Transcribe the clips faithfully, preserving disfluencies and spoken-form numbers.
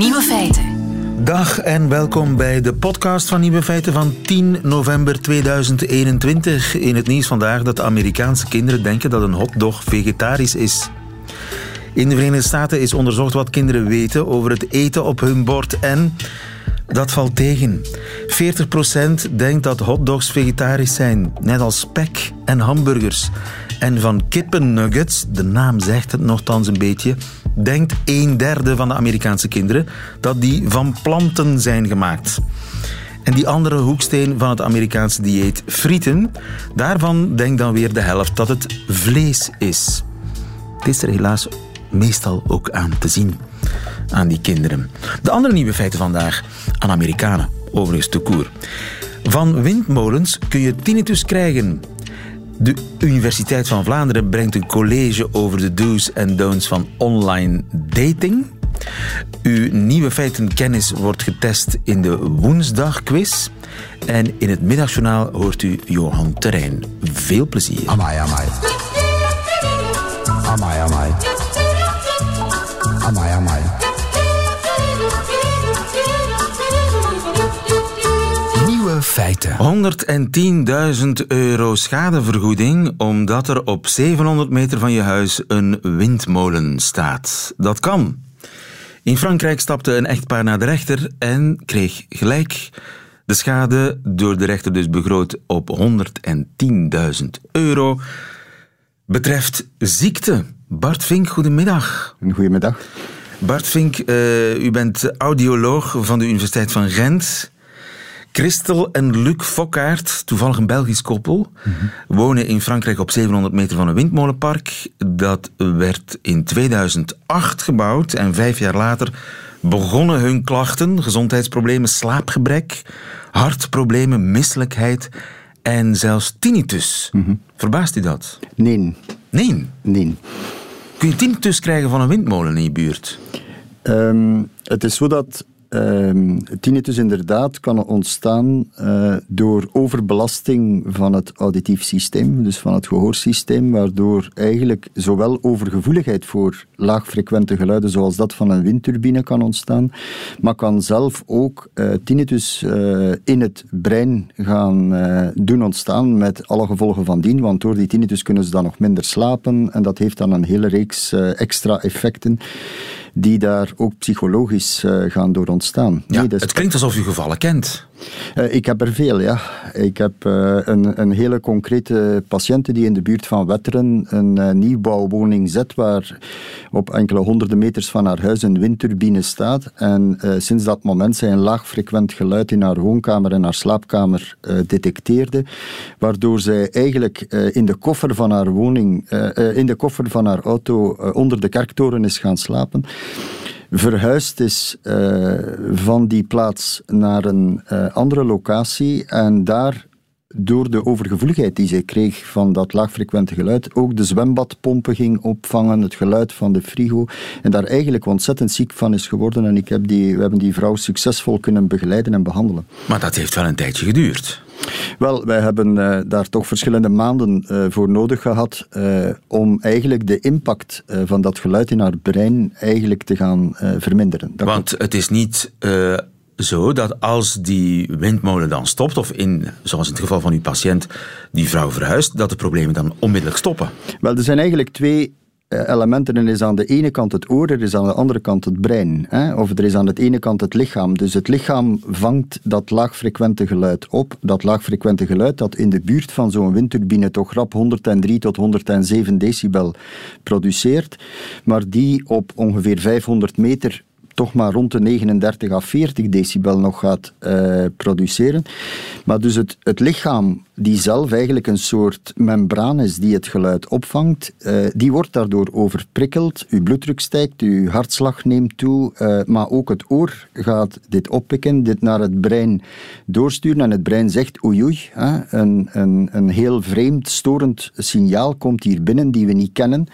Nieuwe Feiten. Dag en welkom bij de podcast van Nieuwe Feiten van tien november tweeduizend eenentwintig. In het nieuws vandaag dat Amerikaanse kinderen denken dat een hotdog vegetarisch is. In de Verenigde Staten is onderzocht wat kinderen weten over het eten op hun bord en dat valt tegen. veertig procent denkt dat hotdogs vegetarisch zijn, net als spek en hamburgers. En van kippennuggets, de naam zegt het nochtans een beetje, denkt een derde van de Amerikaanse kinderen dat die van planten zijn gemaakt. En die andere hoeksteen van het Amerikaanse dieet, frieten, daarvan denkt dan weer de helft dat het vlees is. Het is er helaas meestal ook aan te zien, aan die kinderen. De andere nieuwe feiten vandaag, aan Amerikanen, overigens tout court. Van windmolens kun je tinnitus krijgen. De Universiteit van Vlaanderen brengt een college over de do's en don'ts van online dating. Uw nieuwe feitenkennis wordt getest in de woensdagquiz. En in het middagjournaal hoort u Johan Terrein. Veel plezier. Amai, amai. Amai, amai. Amai, amai. Nieuwe feiten. honderdtienduizend euro schadevergoeding omdat er op zevenhonderd meter van je huis een windmolen staat. Dat kan. In Frankrijk stapte een echtpaar naar de rechter en kreeg gelijk. De schade, door de rechter dus begroot op honderdtienduizend euro, betreft ziekte. Bart Vink, goedemiddag. Goedemiddag. Bart Vink, uh, u bent audioloog van de Universiteit van Gent. Christel en Luc Fokkaert, toevallig een Belgisch koppel, mm-hmm. wonen in Frankrijk op zevenhonderd meter van een windmolenpark. Dat werd in tweeduizend acht gebouwd en vijf jaar later begonnen hun klachten, gezondheidsproblemen, slaapgebrek, hartproblemen, misselijkheid en zelfs tinnitus. Mm-hmm. Verbaast u dat? Nee. Nee? Nee. Kun je tinnitus krijgen van een windmolen in je buurt? Um, het is zo dat um, tinnitus inderdaad kan ontstaan uh, door overbelasting van het auditief systeem, dus van het gehoorsysteem, waardoor eigenlijk zowel overgevoeligheid voor laagfrequente geluiden zoals dat van een windturbine kan ontstaan, maar kan zelf ook uh, tinnitus uh, in het brein gaan uh, doen ontstaan met alle gevolgen van dien, want door die tinnitus kunnen ze dan nog minder slapen en dat heeft dan een hele reeks uh, extra effecten die daar ook psychologisch uh, gaan door ontstaan. Ja, nee, dus het klinkt alsof u gevallen kent. Uh, ik heb er veel, ja. Ik heb uh, een, een hele concrete patiënte die in de buurt van Wetteren een uh, nieuwbouwwoning zet waar op enkele honderden meters van haar huis een windturbine staat. En uh, sinds dat moment zij een laagfrequent geluid in haar woonkamer en haar slaapkamer uh, detecteerde, waardoor zij eigenlijk uh, in de koffer van haar woning, uh, uh, in de koffer van haar auto uh, onder de kerktoren is gaan slapen. Verhuisd is uh, van die plaats naar een uh, andere locatie en daar door de overgevoeligheid die zij kreeg van dat laagfrequente geluid ook de zwembadpompen ging opvangen, het geluid van de frigo en daar eigenlijk ontzettend ziek van is geworden en ik heb die, we hebben die vrouw succesvol kunnen begeleiden en behandelen. Maar dat heeft wel een tijdje geduurd. Wel, wij hebben uh, daar toch verschillende maanden uh, voor nodig gehad uh, om eigenlijk de impact uh, van dat geluid in haar brein eigenlijk te gaan uh, verminderen. Dat Want het is niet uh, zo dat als die windmolen dan stopt, of in, zoals in het geval van uw patiënt, die vrouw verhuist, dat de problemen dan onmiddellijk stoppen. Wel, er zijn eigenlijk twee elementen. Er is aan de ene kant het oor, er is aan de andere kant het brein. Hè? Of er is aan de ene kant het lichaam. Dus het lichaam vangt dat laagfrequente geluid op. Dat laagfrequente geluid dat in de buurt van zo'n windturbine toch rap honderd drie tot honderd zeven decibel produceert, maar die op ongeveer vijfhonderd meter toch maar rond de negenendertig à veertig decibel nog gaat uh, produceren. Maar dus het, het lichaam, die zelf eigenlijk een soort membraan is die het geluid opvangt, uh, die wordt daardoor overprikkeld. Uw bloeddruk stijgt, uw hartslag neemt toe, uh, maar ook het oor gaat dit oppikken, dit naar het brein doorsturen en het brein zegt oei oei, hè, een, een, een heel vreemd, storend signaal komt hier binnen die we niet kennen.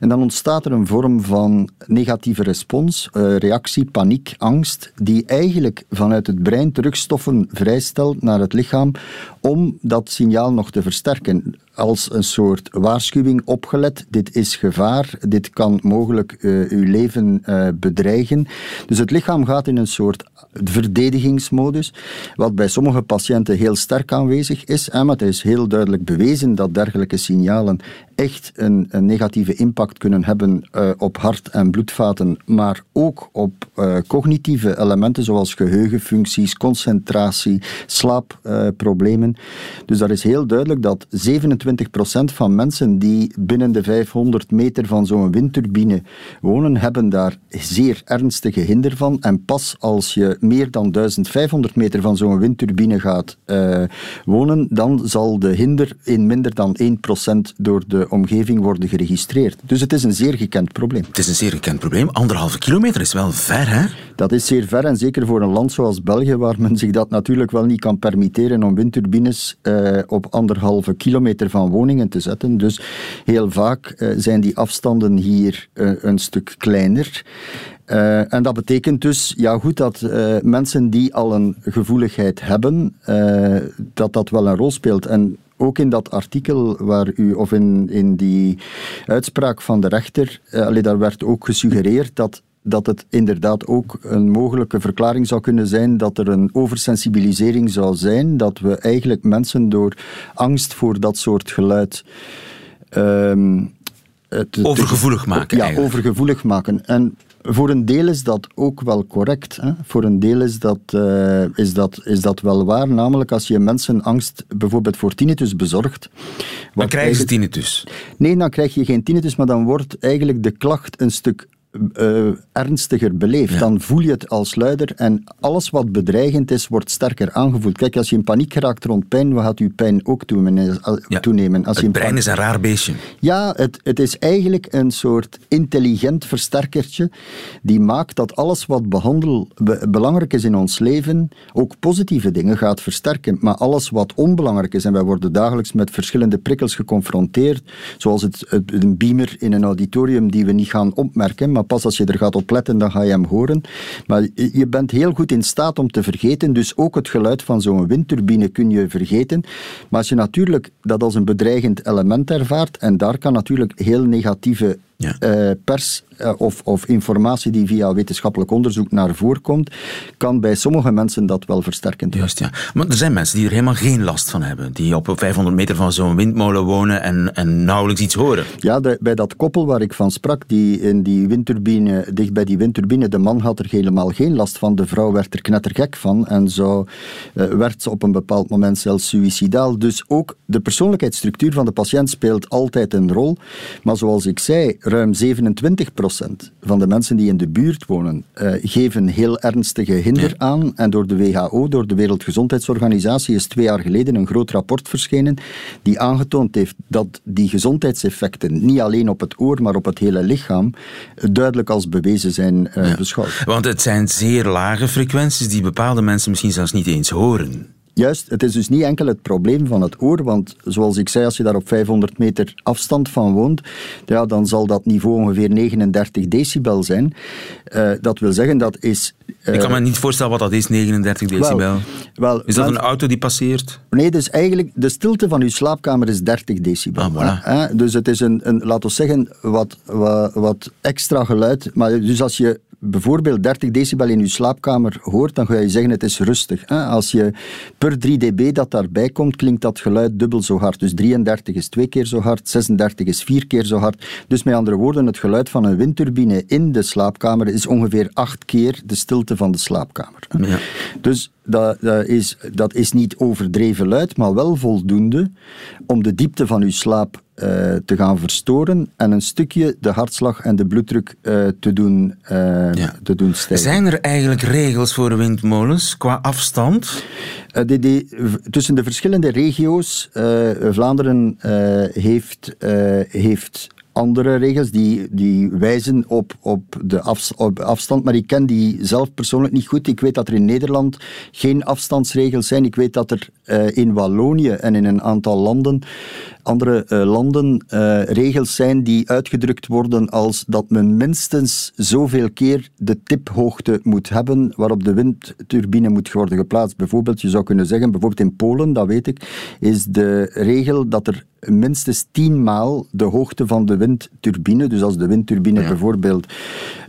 En dan ontstaat er een vorm van negatieve respons, uh, reactie reactie, paniek, angst, die eigenlijk vanuit het brein terugstoffen vrijstelt naar het lichaam om dat signaal nog te versterken. Als een soort waarschuwing, opgelet, dit is gevaar, dit kan mogelijk uh, uw leven uh, bedreigen. Dus het lichaam gaat in een soort verdedigingsmodus, wat bij sommige patiënten heel sterk aanwezig is, hè, maar het is heel duidelijk bewezen dat dergelijke signalen echt een, een negatieve impact kunnen hebben uh, op hart- en bloedvaten, maar ook op uh, cognitieve elementen zoals geheugenfuncties, concentratie, slaapproblemen. Uh, dus dat is heel duidelijk dat zevenentwintig procent van mensen die binnen de vijfhonderd meter van zo'n windturbine wonen, hebben daar zeer ernstige hinder van. En pas als je meer dan duizend vijfhonderd meter van zo'n windturbine gaat uh, wonen, dan zal de hinder in minder dan één procent door de omgeving worden geregistreerd. Dus het is een zeer gekend probleem. Het is een zeer gekend probleem. Anderhalve kilometer is wel ver, hè? Dat is zeer ver, en zeker voor een land zoals België, waar men zich dat natuurlijk wel niet kan permitteren om windturbines uh, op anderhalve kilometer van woningen te zetten. Dus heel vaak uh, zijn die afstanden hier uh, een stuk kleiner. Uh, en dat betekent dus, ja goed, dat uh, mensen die al een gevoeligheid hebben, uh, dat dat wel een rol speelt. En ook in dat artikel, waar u, of in, in die uitspraak van de rechter, uh, daar werd ook gesuggereerd dat, dat het inderdaad ook een mogelijke verklaring zou kunnen zijn dat er een oversensibilisering zou zijn, dat we eigenlijk mensen door angst voor dat soort geluid... Uh, te, overgevoelig maken. Ja, eigenlijk. overgevoelig maken. En voor een deel is dat ook wel correct. Hè? Voor een deel is dat, uh, is, dat, is dat wel waar. Namelijk, als je mensen angst bijvoorbeeld voor tinnitus bezorgt... Dan krijgen ze tinnitus. Nee, dan krijg je geen tinnitus, maar dan wordt eigenlijk de klacht een stuk uh, ernstiger beleefd. Ja. Dan voel je het als luider en alles wat bedreigend is, wordt sterker aangevoeld. Kijk, als je in paniek geraakt rond pijn, wat gaat je pijn ook toenemen? Ja. toenemen. Als het je brein paniek... is een raar beestje. Ja, het, het is eigenlijk een soort intelligent versterkertje die maakt dat alles wat behandel, be, belangrijk is in ons leven, ook positieve dingen gaat versterken. Maar alles wat onbelangrijk is, en wij worden dagelijks met verschillende prikkels geconfronteerd, zoals het, het, een beamer in een auditorium die we niet gaan opmerken, maar pas als je er gaat op letten, dan ga je hem horen. Maar je bent heel goed in staat om te vergeten, dus ook het geluid van zo'n windturbine kun je vergeten. Maar als je natuurlijk dat als een bedreigend element ervaart, en daar kan natuurlijk heel negatieve ja. uh, pers uh, of, of informatie die via wetenschappelijk onderzoek naar voren komt, kan bij sommige mensen dat wel versterkend Juist, ja. Maar er zijn mensen die er helemaal geen last van hebben, die op vijfhonderd meter van zo'n windmolen wonen en, en nauwelijks iets horen. Ja, de, bij dat koppel waar ik van sprak, die in die windturbine, dicht bij die windturbine, de man had er helemaal geen last van, de vrouw werd er knettergek van en zo uh, werd ze op een bepaald moment zelfs suïcidaal. Dus ook de persoonlijkheidsstructuur van de patiënt speelt altijd een rol, maar zoals ik zei, ruim zevenentwintig procent van de mensen die in de buurt wonen uh, geven heel ernstige hinder ja. aan. En door de W H O, door de Wereldgezondheidsorganisatie, is twee jaar geleden een groot rapport verschenen die aangetoond heeft dat die gezondheidseffecten niet alleen op het oor, maar op het hele lichaam duidelijk als bewezen zijn uh, ja. beschouwd. Want het zijn zeer lage frequenties die bepaalde mensen misschien zelfs niet eens horen. Juist, het is dus niet enkel het probleem van het oor, want zoals ik zei, als je daar op vijfhonderd meter afstand van woont, ja, dan zal dat niveau ongeveer negenendertig decibel zijn. Uh, dat wil zeggen, dat is... Uh, ik kan me niet voorstellen wat dat is, negenendertig decibel. Wel, wel, is dat want, een auto die passeert? Nee, dus eigenlijk, de stilte van uw slaapkamer is dertig decibel. Ah, voilà. uh, dus het is een, een laten we zeggen, wat, wat, wat extra geluid. Maar dus als je bijvoorbeeld dertig decibel in je slaapkamer hoort, dan ga je zeggen, het is rustig. Als je per drie decibel dat daarbij komt, klinkt dat geluid dubbel zo hard. Dus drieëndertig is twee keer zo hard, zesendertig is vier keer zo hard. Dus met andere woorden, het geluid van een windturbine in de slaapkamer is ongeveer acht keer de stilte van de slaapkamer. Ja. Dus dat, dat, is, dat is niet overdreven luid, maar wel voldoende om de diepte van je slaap te gaan verstoren en een stukje de hartslag en de bloeddruk uh, te, doen, uh, ja. te doen stijgen. Zijn er eigenlijk regels voor windmolens qua afstand? Uh, die, die, tussen de verschillende regio's, uh, Vlaanderen uh, heeft, uh, heeft andere regels die, die wijzen op, op de af, op afstand, maar ik ken die zelf persoonlijk niet goed. Ik weet dat er in Nederland geen afstandsregels zijn. Ik weet dat er uh, in Wallonië en in een aantal landen andere uh, landen uh, regels zijn die uitgedrukt worden als dat men minstens zoveel keer de tiphoogte moet hebben waarop de windturbine moet worden geplaatst. Bijvoorbeeld, je zou kunnen zeggen, bijvoorbeeld in Polen, dat weet ik, is de regel dat er minstens tien maal de hoogte van de windturbine, dus als de windturbine ja. bijvoorbeeld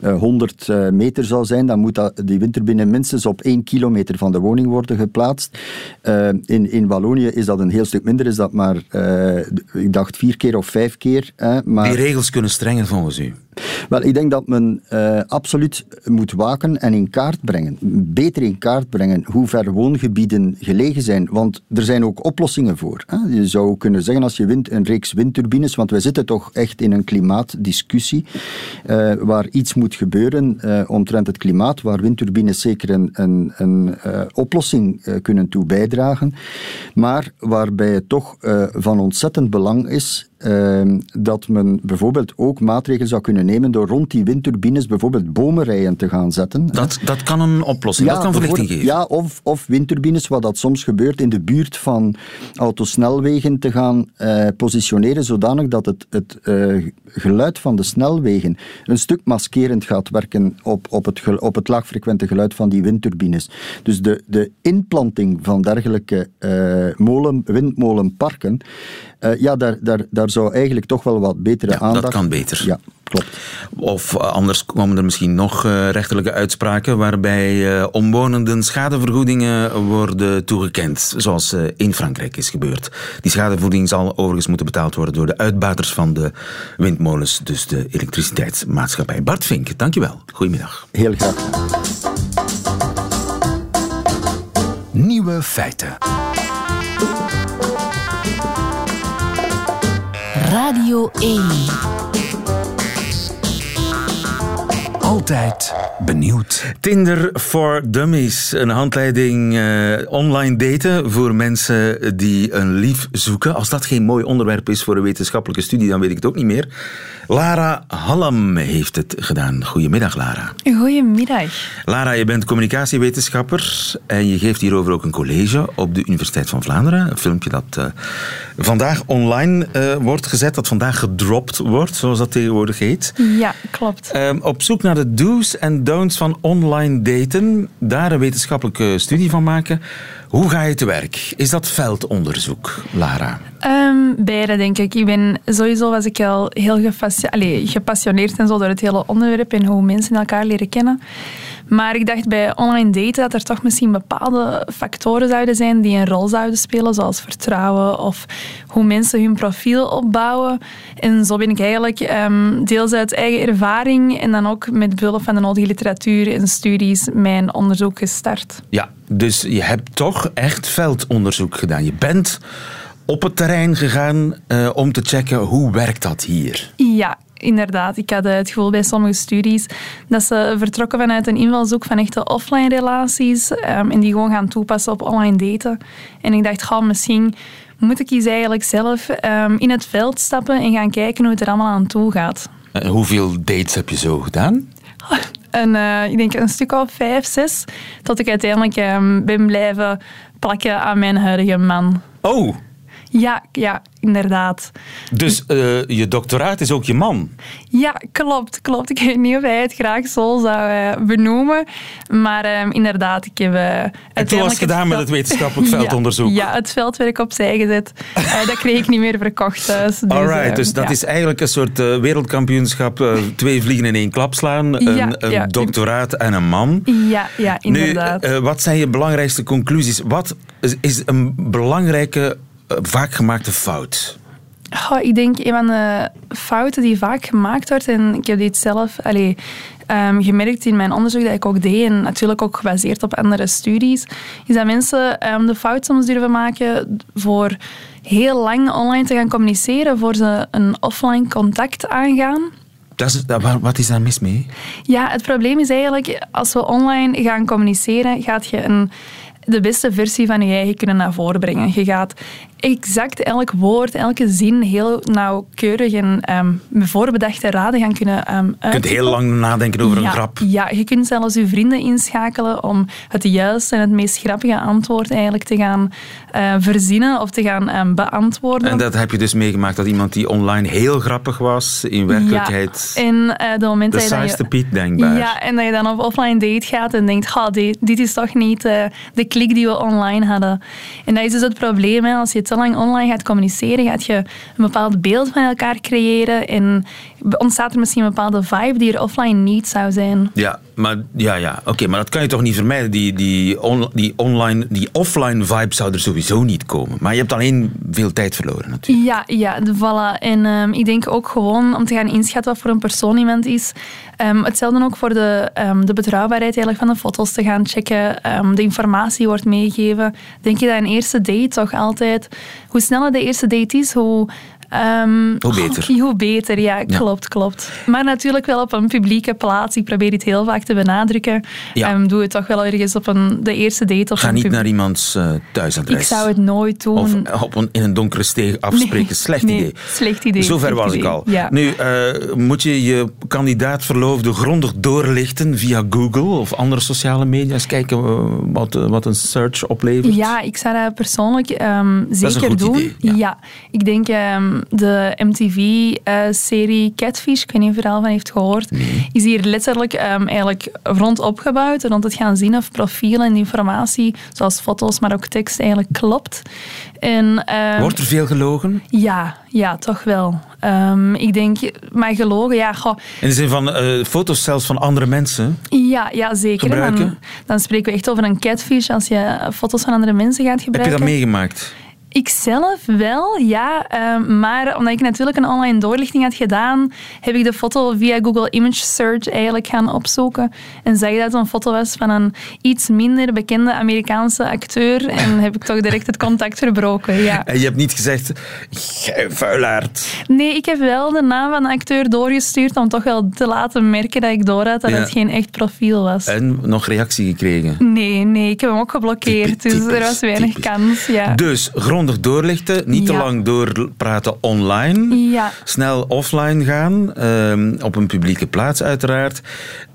uh, honderd uh, meter zou zijn, dan moet dat, die windturbine minstens op één kilometer van de woning worden geplaatst. Uh, in, in Wallonië is dat een heel stuk minder, is dat maar, uh, ik dacht vier keer of vijf keer. Hè, maar... Die regels kunnen strenger volgens u? Wel, ik denk dat men uh, absoluut moet waken en in kaart brengen. Beter in kaart brengen hoe ver woongebieden gelegen zijn. Want er zijn ook oplossingen voor. Hè. Je zou kunnen zeggen, als je wint een reeks windturbines, want wij zitten toch echt in een klimaatdiscussie, uh, waar iets moet gebeuren uh, omtrent het klimaat, waar windturbines zeker een, een, een uh, oplossing uh, kunnen toe bijdragen. Maar waarbij het toch uh, van ontzettend belang is Uh, dat men bijvoorbeeld ook maatregelen zou kunnen nemen door rond die windturbines bijvoorbeeld bomenrijen te gaan zetten. Dat, dat kan een oplossing, ja, dat kan verlichting geven. Ja, of, of windturbines, wat dat soms gebeurt, in de buurt van autosnelwegen te gaan uh, positioneren, zodanig dat het, het uh, geluid van de snelwegen een stuk maskerend gaat werken op, op, het, gelu- op het laagfrequente geluid van die windturbines. Dus de, de inplanting van dergelijke uh, molen, windmolenparken, uh, ja, daar, daar, daar zou eigenlijk toch wel wat betere ja, aandacht... dat kan beter. Ja, klopt. Of uh, anders komen er misschien nog uh, rechterlijke uitspraken waarbij uh, omwonenden schadevergoedingen worden toegekend, zoals uh, in Frankrijk is gebeurd. Die schadevergoeding zal overigens moeten betaald worden door de uitbaters van de windmolens, dus de elektriciteitsmaatschappij. Bart Vink, dankjewel. Goedemiddag. Heel graag. Nieuwe feiten. Radio één. Altijd benieuwd. Tinder for Dummies. Een handleiding uh, online daten voor mensen die een lief zoeken. Als dat geen mooi onderwerp is voor een wetenschappelijke studie, dan weet ik het ook niet meer. Lara Hallam heeft het gedaan. Goedemiddag, Lara. Goedemiddag. Lara, je bent communicatiewetenschapper en je geeft hierover ook een college op de Universiteit van Vlaanderen. Een filmpje dat uh, vandaag online uh, wordt gezet, dat vandaag gedropt wordt, zoals dat tegenwoordig heet. Ja, klopt. Uh, op zoek naar de do's en don'ts van online daten, daar een wetenschappelijke studie van maken. Hoe ga je te werk? Is dat veldonderzoek, Lara? Um, beide, denk ik. Ik ben, sowieso was ik al heel gefascine- Allee, gepassioneerd en zo door het hele onderwerp en hoe mensen elkaar leren kennen. Maar ik dacht bij online daten dat er toch misschien bepaalde factoren zouden zijn die een rol zouden spelen, zoals vertrouwen of hoe mensen hun profiel opbouwen. En zo ben ik eigenlijk um, deels uit eigen ervaring en dan ook met behulp van de nodige literatuur en studies mijn onderzoek gestart. Ja, dus je hebt toch echt veldonderzoek gedaan. Je bent op het terrein gegaan uh, om te checken hoe werkt dat hier. Ja, inderdaad. Ik had het gevoel bij sommige studies dat ze vertrokken vanuit een invalshoek van echte offline relaties um, en die gewoon gaan toepassen op online daten. En ik dacht, goh, misschien moet ik eens eigenlijk zelf um, in het veld stappen en gaan kijken hoe het er allemaal aan toe gaat. En hoeveel dates heb je zo gedaan? Oh, een, uh, ik denk een stuk of vijf, zes, tot ik uiteindelijk um, ben blijven plakken aan mijn huidige man. Oh! Ja, ja, inderdaad. Dus uh, je doctoraat is ook je man? Ja, klopt, klopt. Ik weet niet of hij het graag zo zou uh, benoemen. Maar uh, inderdaad, ik heb... Uh, en toen was het gedaan het met het wetenschappelijk veldonderzoek? Ja, ja, het veldwerk opzij gezet. Uh, dat kreeg ik niet meer verkocht. Dus, All right, uh, dus dat ja. is eigenlijk een soort uh, wereldkampioenschap. Uh, twee vliegen in één klap slaan. Ja, een een ja, doctoraat en een man. Ja, ja, inderdaad. Nu, uh, wat zijn je belangrijkste conclusies? Wat is een belangrijke... vaak gemaakte fout? Oh, ik denk een van de fouten die vaak gemaakt wordt, en ik heb dit zelf allez, um, gemerkt in mijn onderzoek dat ik ook deed, en natuurlijk ook gebaseerd op andere studies, is dat mensen um, de fout soms durven maken voor heel lang online te gaan communiceren, voor ze een offline contact aangaan. Dat is, dat, wat is daar mis mee? Ja, het probleem is eigenlijk, als we online gaan communiceren, gaat je een... de beste versie van je eigen kunnen naar voren brengen. Je gaat exact elk woord, elke zin heel nauwkeurig en um, met voorbedachte raden gaan kunnen um, uitvoeren. Je kunt heel lang nadenken over ja, een grap. Ja, je kunt zelfs je vrienden inschakelen om het juiste en het meest grappige antwoord eigenlijk te gaan uh, verzinnen of te gaan um, beantwoorden. En dat heb je dus meegemaakt, dat iemand die online heel grappig was, in werkelijkheid ja, en, uh, de, moment de dat saaiste je, Piet denkbaar. Ja, en dat je dan op offline date gaat en denkt, oh, dit, dit is toch niet uh, de klik die we online hadden. En dat is dus het probleem, hè, als je het lang online gaat communiceren, gaat je een bepaald beeld van elkaar creëren en ontstaat er misschien een bepaalde vibe die er offline niet zou zijn. Ja, maar, ja, ja. Okay, maar dat kan je toch niet vermijden? Die, die, on, die, online, die offline vibe zou er sowieso niet komen. Maar je hebt alleen veel tijd verloren natuurlijk. Ja, ja, voilà. En um, ik denk ook gewoon om te gaan inschatten wat voor een persoon iemand is. Um, hetzelfde ook voor de, um, de betrouwbaarheid eigenlijk van de foto's te gaan checken. Um, de informatie wordt meegegeven. Denk je dat een eerste date toch altijd... Hoe sneller de eerste date is, hoe... Um, hoe beter. Okay, hoe beter, ja, ja. Klopt, klopt. Maar natuurlijk wel op een publieke plaats. Ik probeer dit heel vaak te benadrukken. Ja. Um, doe het toch wel ergens op een, de eerste date. Of ga niet publiek naar iemands uh, thuisadres. Ik zou het nooit doen. Of op een, in een donkere steeg afspreken. Nee, slecht nee, idee. Slecht idee. Zover slecht was idee. Ik al. Ja. Nu, uh, moet je je kandidaatverloofde grondig doorlichten via Google of andere sociale media's. Kijken uh, wat, uh, wat een search oplevert. Ja, ik zou dat persoonlijk um, zeker doen. Idee, ja. ja, ik denk... Um, de M T V-serie uh, Catfish, ik weet niet of je er al van heeft gehoord, nee. is hier letterlijk um, eigenlijk rond opgebouwd, rond het gaan zien of profielen en informatie, zoals foto's, maar ook tekst, eigenlijk klopt. En, um, wordt er veel gelogen? Ja, ja, toch wel. Um, ik denk, maar gelogen, ja... Goh. In de zin van uh, foto's zelfs van andere mensen? Ja, ja zeker. Gebruiken? Dan, dan spreken we echt over een catfish, als je foto's van andere mensen gaat gebruiken. Heb je dat meegemaakt? Ik zelf wel, ja. Uh, maar omdat ik natuurlijk een online doorlichting had gedaan, heb ik de foto via Google Image Search eigenlijk gaan opzoeken. En zag dat het een foto was van een iets minder bekende Amerikaanse acteur. En heb ik toch direct het contact verbroken, ja. En je hebt niet gezegd, jij vuilaard. Nee, ik heb wel de naam van de acteur doorgestuurd om toch wel te laten merken dat ik door had dat ja. het geen echt profiel was. En nog reactie gekregen? Nee, nee. Ik heb hem ook geblokkeerd. Typisch, dus typisch, er was weinig typisch. kans, ja. Dus, grond doorlichten, niet ja. te lang doorpraten online, ja. snel offline gaan, um, op een publieke plaats uiteraard.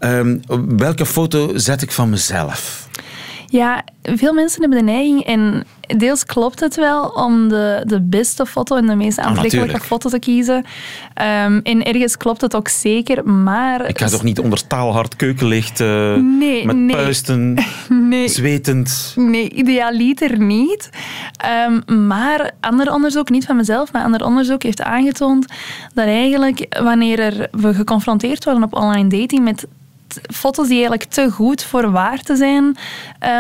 Um, welke foto zet ik van mezelf? Ja, veel mensen hebben de neiging, en deels klopt het wel, om de, de beste foto en de meest aantrekkelijke oh, foto te kiezen. Um, en ergens klopt het ook zeker, maar... Ik ga toch niet onder staalhard keukenlicht, uh, nee, met nee. puisten, nee. zwetend? Nee, idealiter niet. Um, maar ander onderzoek, niet van mezelf, maar ander onderzoek heeft aangetoond dat eigenlijk wanneer er, we geconfronteerd worden op online dating met... foto's die eigenlijk te goed voor waar te zijn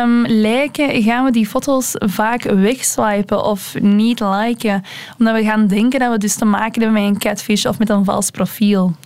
um, lijken, gaan we die foto's vaak wegswipen of niet liken. Omdat we gaan denken dat we dus te maken hebben met een catfish of met een vals profiel.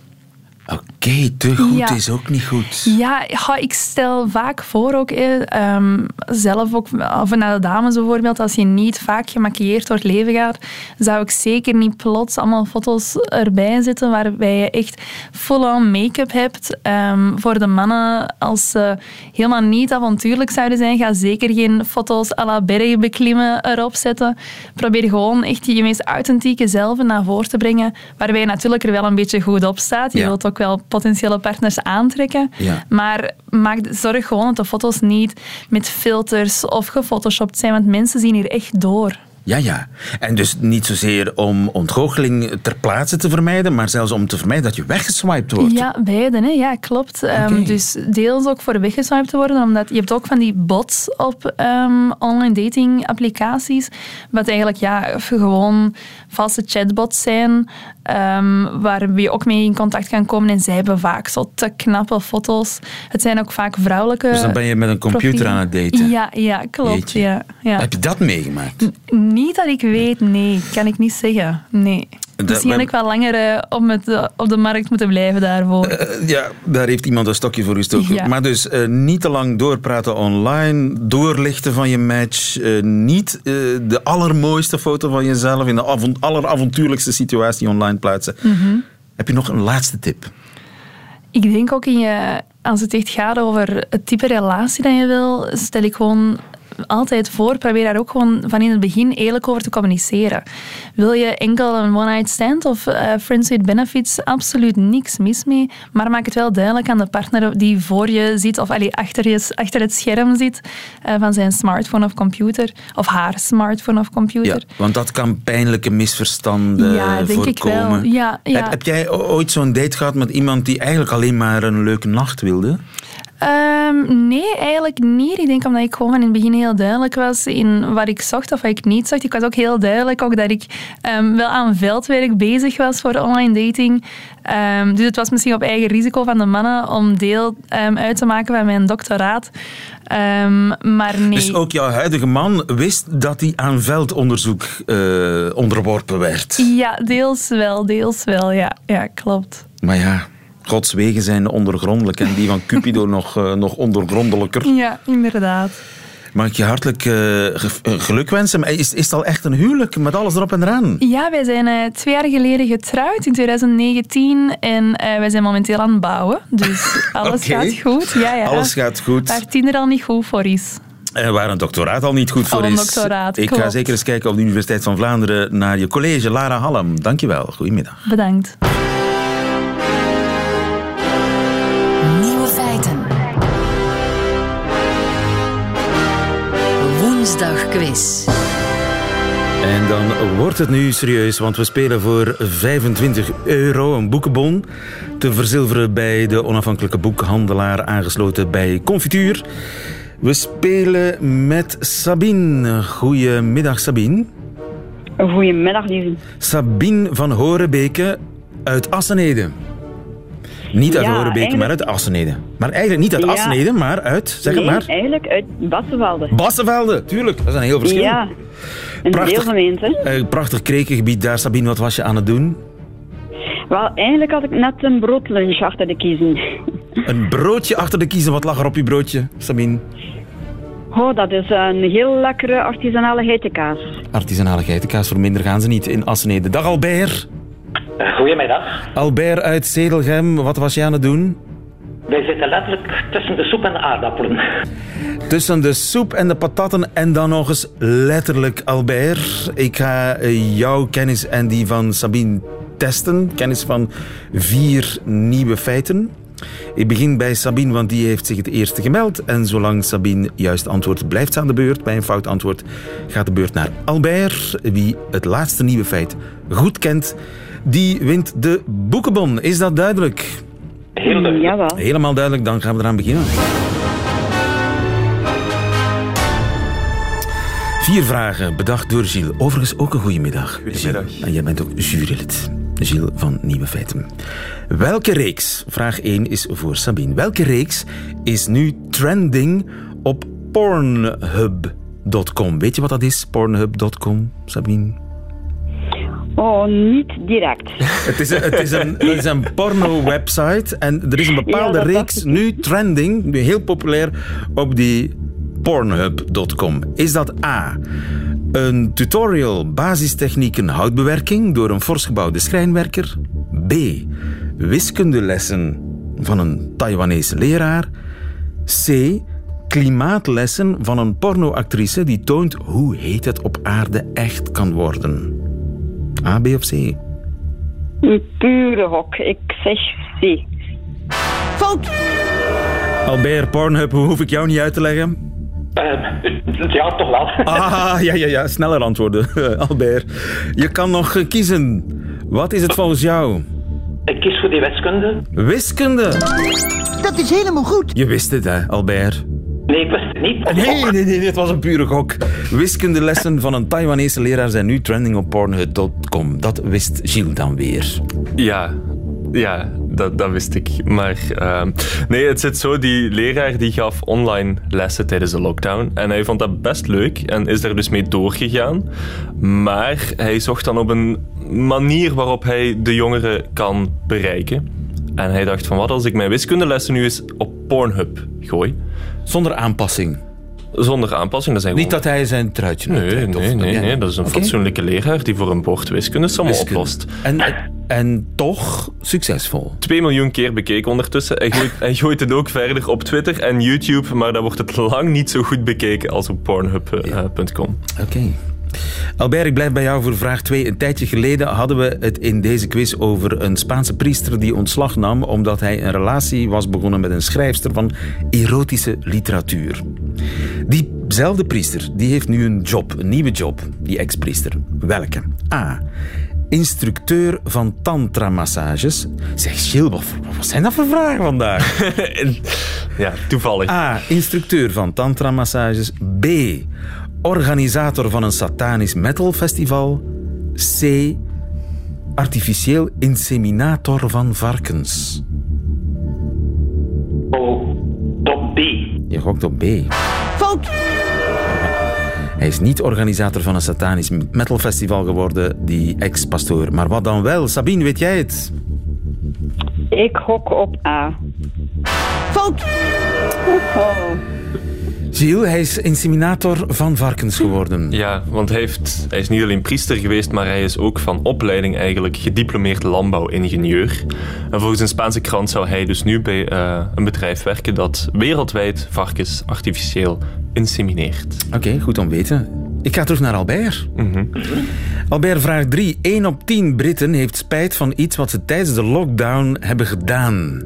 Oké, okay, te goed ja. is ook niet goed. Ja, ik stel vaak voor ook, eh, um, zelf ook, of naar de dames bijvoorbeeld, als je niet vaak gemaquilleerd door het leven gaat, zou ik zeker niet plots allemaal foto's erbij zetten waarbij je echt full-on make-up hebt. Um, voor de mannen, als ze helemaal niet avontuurlijk zouden zijn, ga zeker geen foto's à la bergen beklimmen erop zetten. Probeer gewoon echt je meest authentieke zelf naar voren te brengen, waarbij je natuurlijk er wel een beetje goed op staat. Je ja. wilt ook wel potentiële partners aantrekken. Ja. Maar maak, zorg gewoon dat de foto's niet met filters of gefotoshopt zijn, want mensen zien hier echt door. Ja, ja. En dus niet zozeer om ontgoocheling ter plaatse te vermijden, maar zelfs om te vermijden dat je weggeswiped wordt. Ja, beide. Hè? Ja, klopt. Okay. Um, dus deels ook voor weggeswiped te worden, omdat je hebt ook van die bots op um, online dating applicaties, wat eigenlijk ja, gewoon valse chatbots zijn, um, waar je ook mee in contact kan komen en zij hebben vaak zo te knappe foto's. Het zijn ook vaak vrouwelijke... Dus dan ben je met een computer profielen. aan het daten. Ja, ja, klopt. Ja, ja. Heb je dat meegemaakt? N- Niet dat ik weet, nee. Kan ik niet zeggen. Nee. Dat, Misschien had ik wel langer uh, op, met, uh, op de markt moeten blijven daarvoor. Uh, ja, daar heeft iemand een stokje voor gestoken. Ja. Maar dus uh, niet te lang doorpraten online, doorlichten van je match, uh, niet uh, de allermooiste foto van jezelf in de av- alleravontuurlijkste situatie online plaatsen. Mm-hmm. Heb je nog een laatste tip? Ik denk ook in je, als het echt gaat over het type relatie dat je wil, stel ik gewoon... altijd voor. Probeer daar ook gewoon van in het begin eerlijk over te communiceren. Wil je enkel een one-night stand of uh, friends with benefits? Absoluut niks mis mee. Maar maak het wel duidelijk aan de partner die voor je zit of allee, achter, je, achter het scherm zit uh, van zijn smartphone of computer. Of haar smartphone of computer. Ja, want dat kan pijnlijke misverstanden ja, denk voorkomen. Ik wel. Ja, ja. Heb, heb jij ooit zo'n date gehad met iemand die eigenlijk alleen maar een leuke nacht wilde? Um, nee, eigenlijk niet. Ik denk omdat ik gewoon van in het begin heel duidelijk was in wat ik zocht of wat ik niet zocht. Ik was ook heel duidelijk ook dat ik um, wel aan veldwerk bezig was voor online dating. Um, dus het was misschien op eigen risico van de mannen om deel um, uit te maken van mijn doctoraat. Um, maar nee. Dus ook jouw huidige man wist dat hij aan veldonderzoek uh, onderworpen werd? Ja, deels wel, deels wel. Ja, ja, klopt. Maar ja... Gods wegen zijn ondergrondelijk en die van Cupido nog, uh, nog ondergrondelijker. Ja, inderdaad. Mag ik je hartelijk uh, ge- geluk wensen? Is, is het al echt een huwelijk met alles erop en eraan? Ja, wij zijn uh, twee jaar geleden getrouwd in twintig negentien en uh, wij zijn momenteel aan het bouwen. Dus alles okay. gaat goed. Ja, ja. Alles gaat goed. Waar Tinder al niet goed voor is. En waar een doctoraat al niet goed voor oh, is. Doctoraat, ik klopt. ga zeker eens kijken op de Universiteit van Vlaanderen naar je college. Lara Hallam, dankjewel. Goedemiddag. Bedankt. Quiz. En dan wordt het nu serieus, want we spelen voor vijfentwintig euro een boekenbon te verzilveren bij de onafhankelijke boekhandelaar, aangesloten bij Confituur. We spelen met Sabine. Goedemiddag, Sabine. Goedemiddag, lieve. Sabine van Horebeken uit Asseneden. Niet uit ja, Horebeke, eigenlijk... maar uit Asseneden. Maar eigenlijk niet uit ja. Asseneden, maar uit, zeg nee, het maar... eigenlijk uit Bassenvelde. Bassenvelde, tuurlijk. Dat is een heel verschil. Ja, een deelgemeente. Prachtig, uh, prachtig krekengebied daar. Sabine, wat was je aan het doen? Wel, eigenlijk had ik net een broodlunch achter de kiezen. Een broodje achter de kiezen? Wat lag er op je broodje, Sabine? Oh, dat is een heel lekkere artisanale geitenkaas. Artisanale geitenkaas, voor minder gaan ze niet in Asseneden. Dag Albert. Goedemiddag. Albert uit Zedelgem, wat was je aan het doen? Wij zitten letterlijk tussen de soep en de aardappelen. Tussen de soep en de patatten en dan nog eens letterlijk, Albert. Ik ga jouw kennis en die van Sabine testen. Kennis van vier nieuwe feiten. Ik begin bij Sabine, want die heeft zich het eerste gemeld. En zolang Sabine juist antwoordt, blijft ze aan de beurt. Bij een fout antwoord gaat de beurt naar Albert. Wie het laatste nieuwe feit goed kent, die wint de boekenbon. Is dat duidelijk? Heel duidelijk. Helemaal duidelijk, dan gaan we eraan beginnen. Vier vragen, bedacht door Gilles. Overigens ook een goede middag. Goedemiddag. En jij bent ook jurylid. Gilles van Nieuwe Feiten. Welke reeks, vraag één is voor Sabine, welke reeks is nu trending op pornhub punt com? Weet je wat dat is, pornhub punt com, Sabine? Oh, niet direct. Het is een, het is een, het is een porno-website en er is een bepaalde ja, reeks nu trending, nu heel populair, op die pornhub punt com. Is dat A, een tutorial basistechnieken houtbewerking door een fors gebouwde schrijnwerker? B, wiskundelessen van een Taiwanese leraar? C, klimaatlessen van een pornoactrice die toont hoe heet het op aarde echt kan worden? A, B of C? Een pure hok. Ik zeg C. Fout! Albert, Pornhub, hoef ik jou niet uit te leggen? Uh, ja, toch wel. Ah, ja, ja, ja. Sneller antwoorden, Albert. Je kan nog kiezen. Wat is het volgens jou? Ik kies voor die wiskunde. Wiskunde? Dat is helemaal goed. Je wist het, hè, Albert? Nee, ik wist het niet. Nee, nee, nee, nee, het was een pure gok. Wiskundelessen van een Taiwanese leraar zijn nu trending op pornhub punt com. Dat wist Gilles dan weer. Ja, ja, dat, dat wist ik. Maar uh, nee, het zit zo, die leraar die gaf online lessen tijdens de lockdown. En hij vond dat best leuk en is daar dus mee doorgegaan. Maar hij zocht dan op een manier waarop hij de jongeren kan bereiken. En hij dacht van, wat als ik mijn wiskundelessen nu eens op Pornhub gooi? Zonder aanpassing? Zonder aanpassing. Dat zijn niet gewoon... dat hij zijn truitje... Nee, nee, nee, nee, dat is een okay. fatsoenlijke leraar die voor een bord wiskunde allemaal oplost. En, en En toch succesvol. twee miljoen keer bekeken ondertussen. Hij gooit, hij gooit het ook verder op Twitter en YouTube, maar daar wordt het lang niet zo goed bekeken als op Pornhub punt com. Ja. Oké. Okay. Albert, ik blijf bij jou voor vraag twee. Een tijdje geleden hadden we het in deze quiz over een Spaanse priester die ontslag nam omdat hij een relatie was begonnen met een schrijfster van erotische literatuur. Diezelfde priester die heeft nu een job, een nieuwe job, die ex-priester. Welke? A. Instructeur van tantra-massages. Zeg, Gilles, wat, wat zijn dat voor vragen vandaag? Ja, toevallig. A. Instructeur van tantra-massages. B. Organisator van een satanisch metal festival. C. Artificieel inseminator van varkens. Oh, op B. Je gokt op B. Fout! Hij is niet organisator van een satanisch metal festival geworden, die ex-pastoor. Maar wat dan wel? Sabine, weet jij het? Ik gok op A. Fout! Gilles, hij is inseminator van varkens geworden. Ja, want hij, heeft, hij is niet alleen priester geweest, maar hij is ook van opleiding eigenlijk gediplomeerd landbouwingenieur. En volgens een Spaanse krant zou hij dus nu bij uh, een bedrijf werken dat wereldwijd varkens artificieel insemineert. Oké, okay, goed om te weten. Ik ga terug naar Albert. Mm-hmm. Albert, vraag drie. één op tien Britten heeft spijt van iets wat ze tijdens de lockdown hebben gedaan.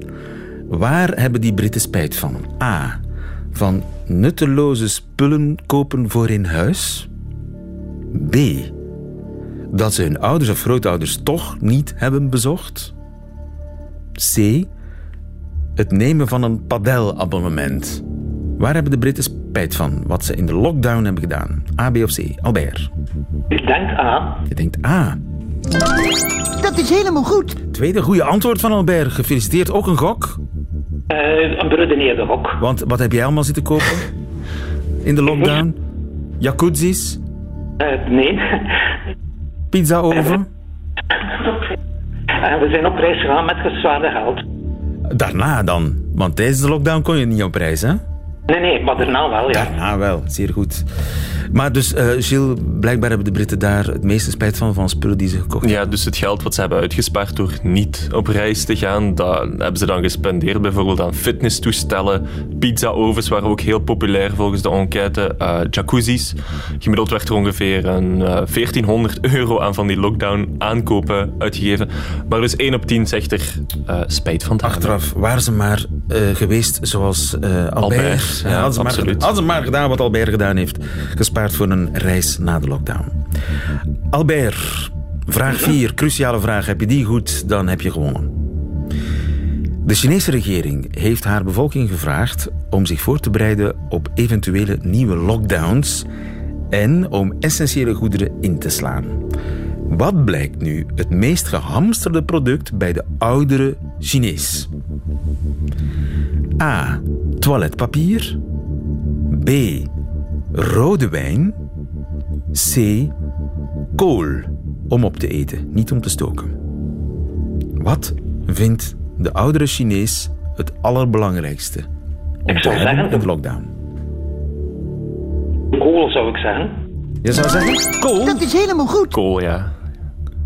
Waar hebben die Britten spijt van? A. Van nutteloze spullen kopen voor in huis. B. Dat ze hun ouders of grootouders toch niet hebben bezocht. C. Het nemen van een padelabonnement. Waar hebben de Britten spijt van? Wat ze in de lockdown hebben gedaan. A, B of C? Albert. Ik denk A. Je denkt A. Dat is helemaal goed. Tweede goede antwoord van Albert. Gefeliciteerd, ook een gok. Uh, een beredeneerde gok. Want wat heb jij allemaal zitten kopen? In de lockdown? Jacuzzis? Uh, nee. Pizzaoven? Uh, we zijn op reis gegaan met gezwaarde geld. Daarna dan? Want tijdens de lockdown kon je niet op reis, hè? Nee, nee, maar daarna wel, ja. Daarna wel, zeer goed. Maar dus, uh, Gilles, blijkbaar hebben de Britten daar het meeste spijt van, van spullen die ze gekocht hebben. Ja, dus het geld wat ze hebben uitgespaard door niet op reis te gaan, dat hebben ze dan gespendeerd bijvoorbeeld aan fitnesstoestellen, pizzaovens waren ook heel populair volgens de enquête, uh, jacuzzis. Gemiddeld werd er ongeveer een uh, veertienhonderd euro aan van die lockdown aankopen uitgegeven. Maar dus één op tien zegt er uh, spijt van. Achteraf waren ze maar uh, geweest zoals uh, Albert. Albert. Ja, ja, had ze absoluut. Maar, had ze maar gedaan wat Albert gedaan heeft. Gespaard voor een reis na de lockdown. Albert, vraag vier, cruciale vraag. Heb je die goed, dan heb je gewonnen. De Chinese regering heeft haar bevolking gevraagd om zich voor te bereiden op eventuele nieuwe lockdowns en om essentiële goederen in te slaan. Wat blijkt nu het meest gehamsterde product bij de oudere Chinees? A. Toiletpapier. B. Rode wijn. C. Kool. Om op te eten, niet om te stoken. Wat vindt de oudere Chinees het allerbelangrijkste om te hebben in de lockdown? Kool zou ik zeggen. Je zou zeggen kool? Dat is helemaal goed. Kool, ja.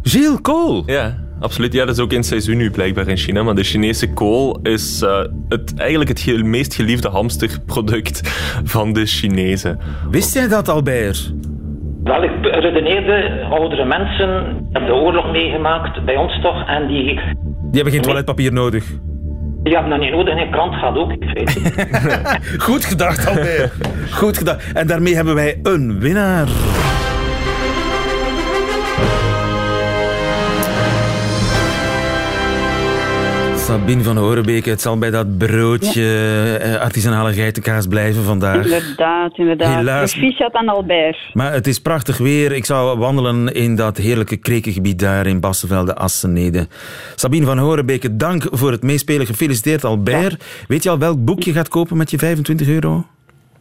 Gilles, kool? Ja. Absoluut, ja, dat is ook in seizoen nu blijkbaar in China. Maar de Chinese kool is uh, het, eigenlijk het ge- meest geliefde hamsterproduct van de Chinezen. Wist jij dat, Albert? Wel, ik redeneerde oudere mensen, hebben de oorlog meegemaakt, bij ons toch, en die... Die hebben geen toiletpapier nodig? Die hebben dat niet nodig, en een krant gaat ook niet weten. Goed gedacht, Albert. Goed gedacht. En daarmee hebben wij een winnaar. Sabine van Horebeken, het zal bij dat broodje ja. artisanale geitenkaas blijven vandaag. Inderdaad, inderdaad. Helaas. Proficiat aan Albert. Maar het is prachtig weer. Ik zou wandelen in dat heerlijke krekengebied daar in Bassenvelde, Asseneden. Sabine van Horebeken, dank voor het meespelen. Gefeliciteerd, Albert. Ja. Weet je al welk boek je gaat kopen met je vijfentwintig euro?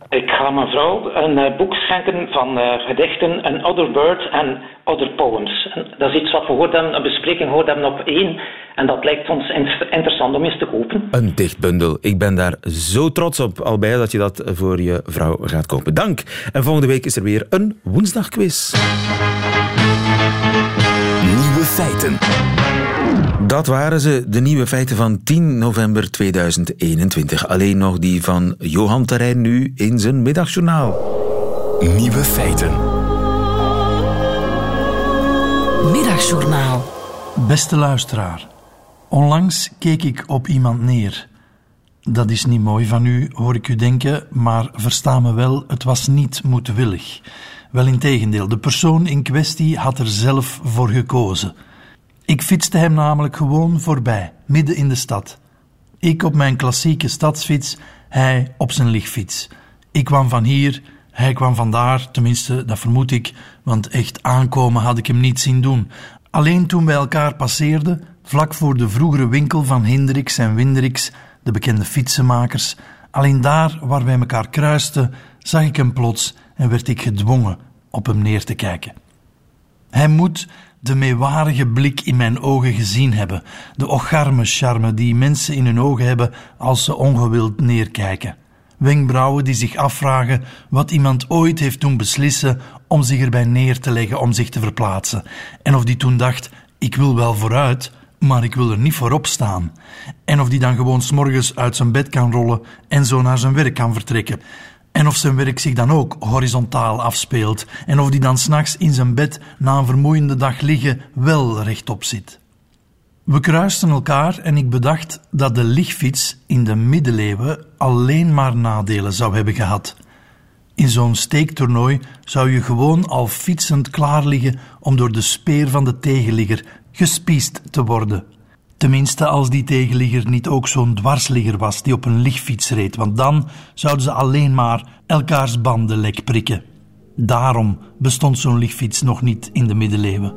Ik ga mijn vrouw een boek schenken van gedichten, An Other Bird en Other Poems. Dat is iets wat we gehoord hebben, een bespreking gehoord hebben op één. En dat lijkt ons interessant om eens te kopen. Een dichtbundel. Ik ben daar zo trots op, Albert, dat je dat voor je vrouw gaat kopen. Dank. En volgende week is er weer een woensdagquiz. Nieuwe feiten. Dat waren ze, de nieuwe feiten van tien november tweeduizend eenentwintig. Alleen nog die van Johan Terrein nu in zijn middagjournaal. Nieuwe feiten. Middagjournaal. Beste luisteraar, onlangs keek ik op iemand neer. Dat is niet mooi van u, hoor ik u denken, maar versta me wel, het was niet moedwillig. Wel integendeel, de persoon in kwestie had er zelf voor gekozen. Ik fietste hem namelijk gewoon voorbij, midden in de stad. Ik op mijn klassieke stadsfiets, hij op zijn lichtfiets. Ik kwam van hier, hij kwam van daar, tenminste, dat vermoed ik, want echt aankomen had ik hem niet zien doen. Alleen toen wij elkaar passeerden, vlak voor de vroegere winkel van Hinderix en Winderix, de bekende fietsenmakers, alleen daar waar wij elkaar kruisten, zag ik hem plots en werd ik gedwongen op hem neer te kijken. Hij moet de meewarige blik in mijn ogen gezien hebben, de ocharme charme die mensen in hun ogen hebben als ze ongewild neerkijken. Wenkbrauwen die zich afvragen wat iemand ooit heeft doen beslissen om zich erbij neer te leggen, om zich te verplaatsen. En of die toen dacht, ik wil wel vooruit, maar ik wil er niet voorop staan. En of die dan gewoon 's morgens uit zijn bed kan rollen en zo naar zijn werk kan vertrekken. En of zijn werk zich dan ook horizontaal afspeelt. En of die dan 's nachts in zijn bed na een vermoeiende dag liggen wel rechtop zit. We kruisten elkaar en ik bedacht dat de lichtfiets in de middeleeuwen alleen maar nadelen zou hebben gehad. In zo'n steektoernooi zou je gewoon al fietsend klaar liggen om door de speer van de tegenligger gespiesd te worden. Tenminste als die tegenligger niet ook zo'n dwarsligger was die op een lichtfiets reed, want dan zouden ze alleen maar elkaars banden lek prikken. Daarom bestond zo'n lichtfiets nog niet in de middeleeuwen.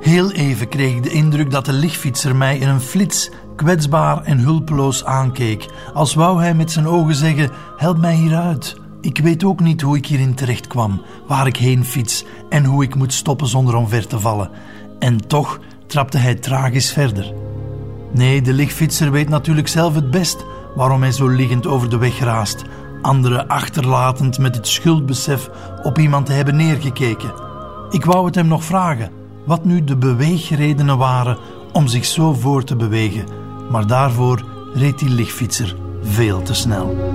Heel even kreeg ik de indruk dat de lichtfietser mij in een flits kwetsbaar en hulpeloos aankeek, als wou hij met zijn ogen zeggen, help mij hieruit. Ik weet ook niet hoe ik hierin terecht kwam, waar ik heen fiets en hoe ik moet stoppen zonder omver te vallen. En toch trapte hij tragisch verder. Nee, de lichtfietser weet natuurlijk zelf het best waarom hij zo liggend over de weg raast, anderen achterlatend met het schuldbesef op iemand te hebben neergekeken. Ik wou het hem nog vragen, wat nu de beweegredenen waren om zich zo voor te bewegen, maar daarvoor reed die lichtfietser veel te snel.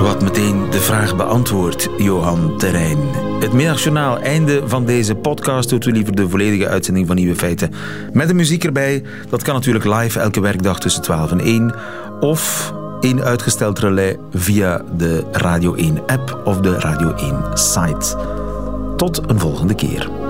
Wat meteen de vraag beantwoordt, Johan Terrein. Het middagjournaal, einde van deze podcast. Doet u liever de volledige uitzending van Nieuwe Feiten met de muziek erbij. Dat kan natuurlijk live elke werkdag tussen twaalf en één. Of in uitgesteld relais via de Radio één app of de Radio één site. Tot een volgende keer.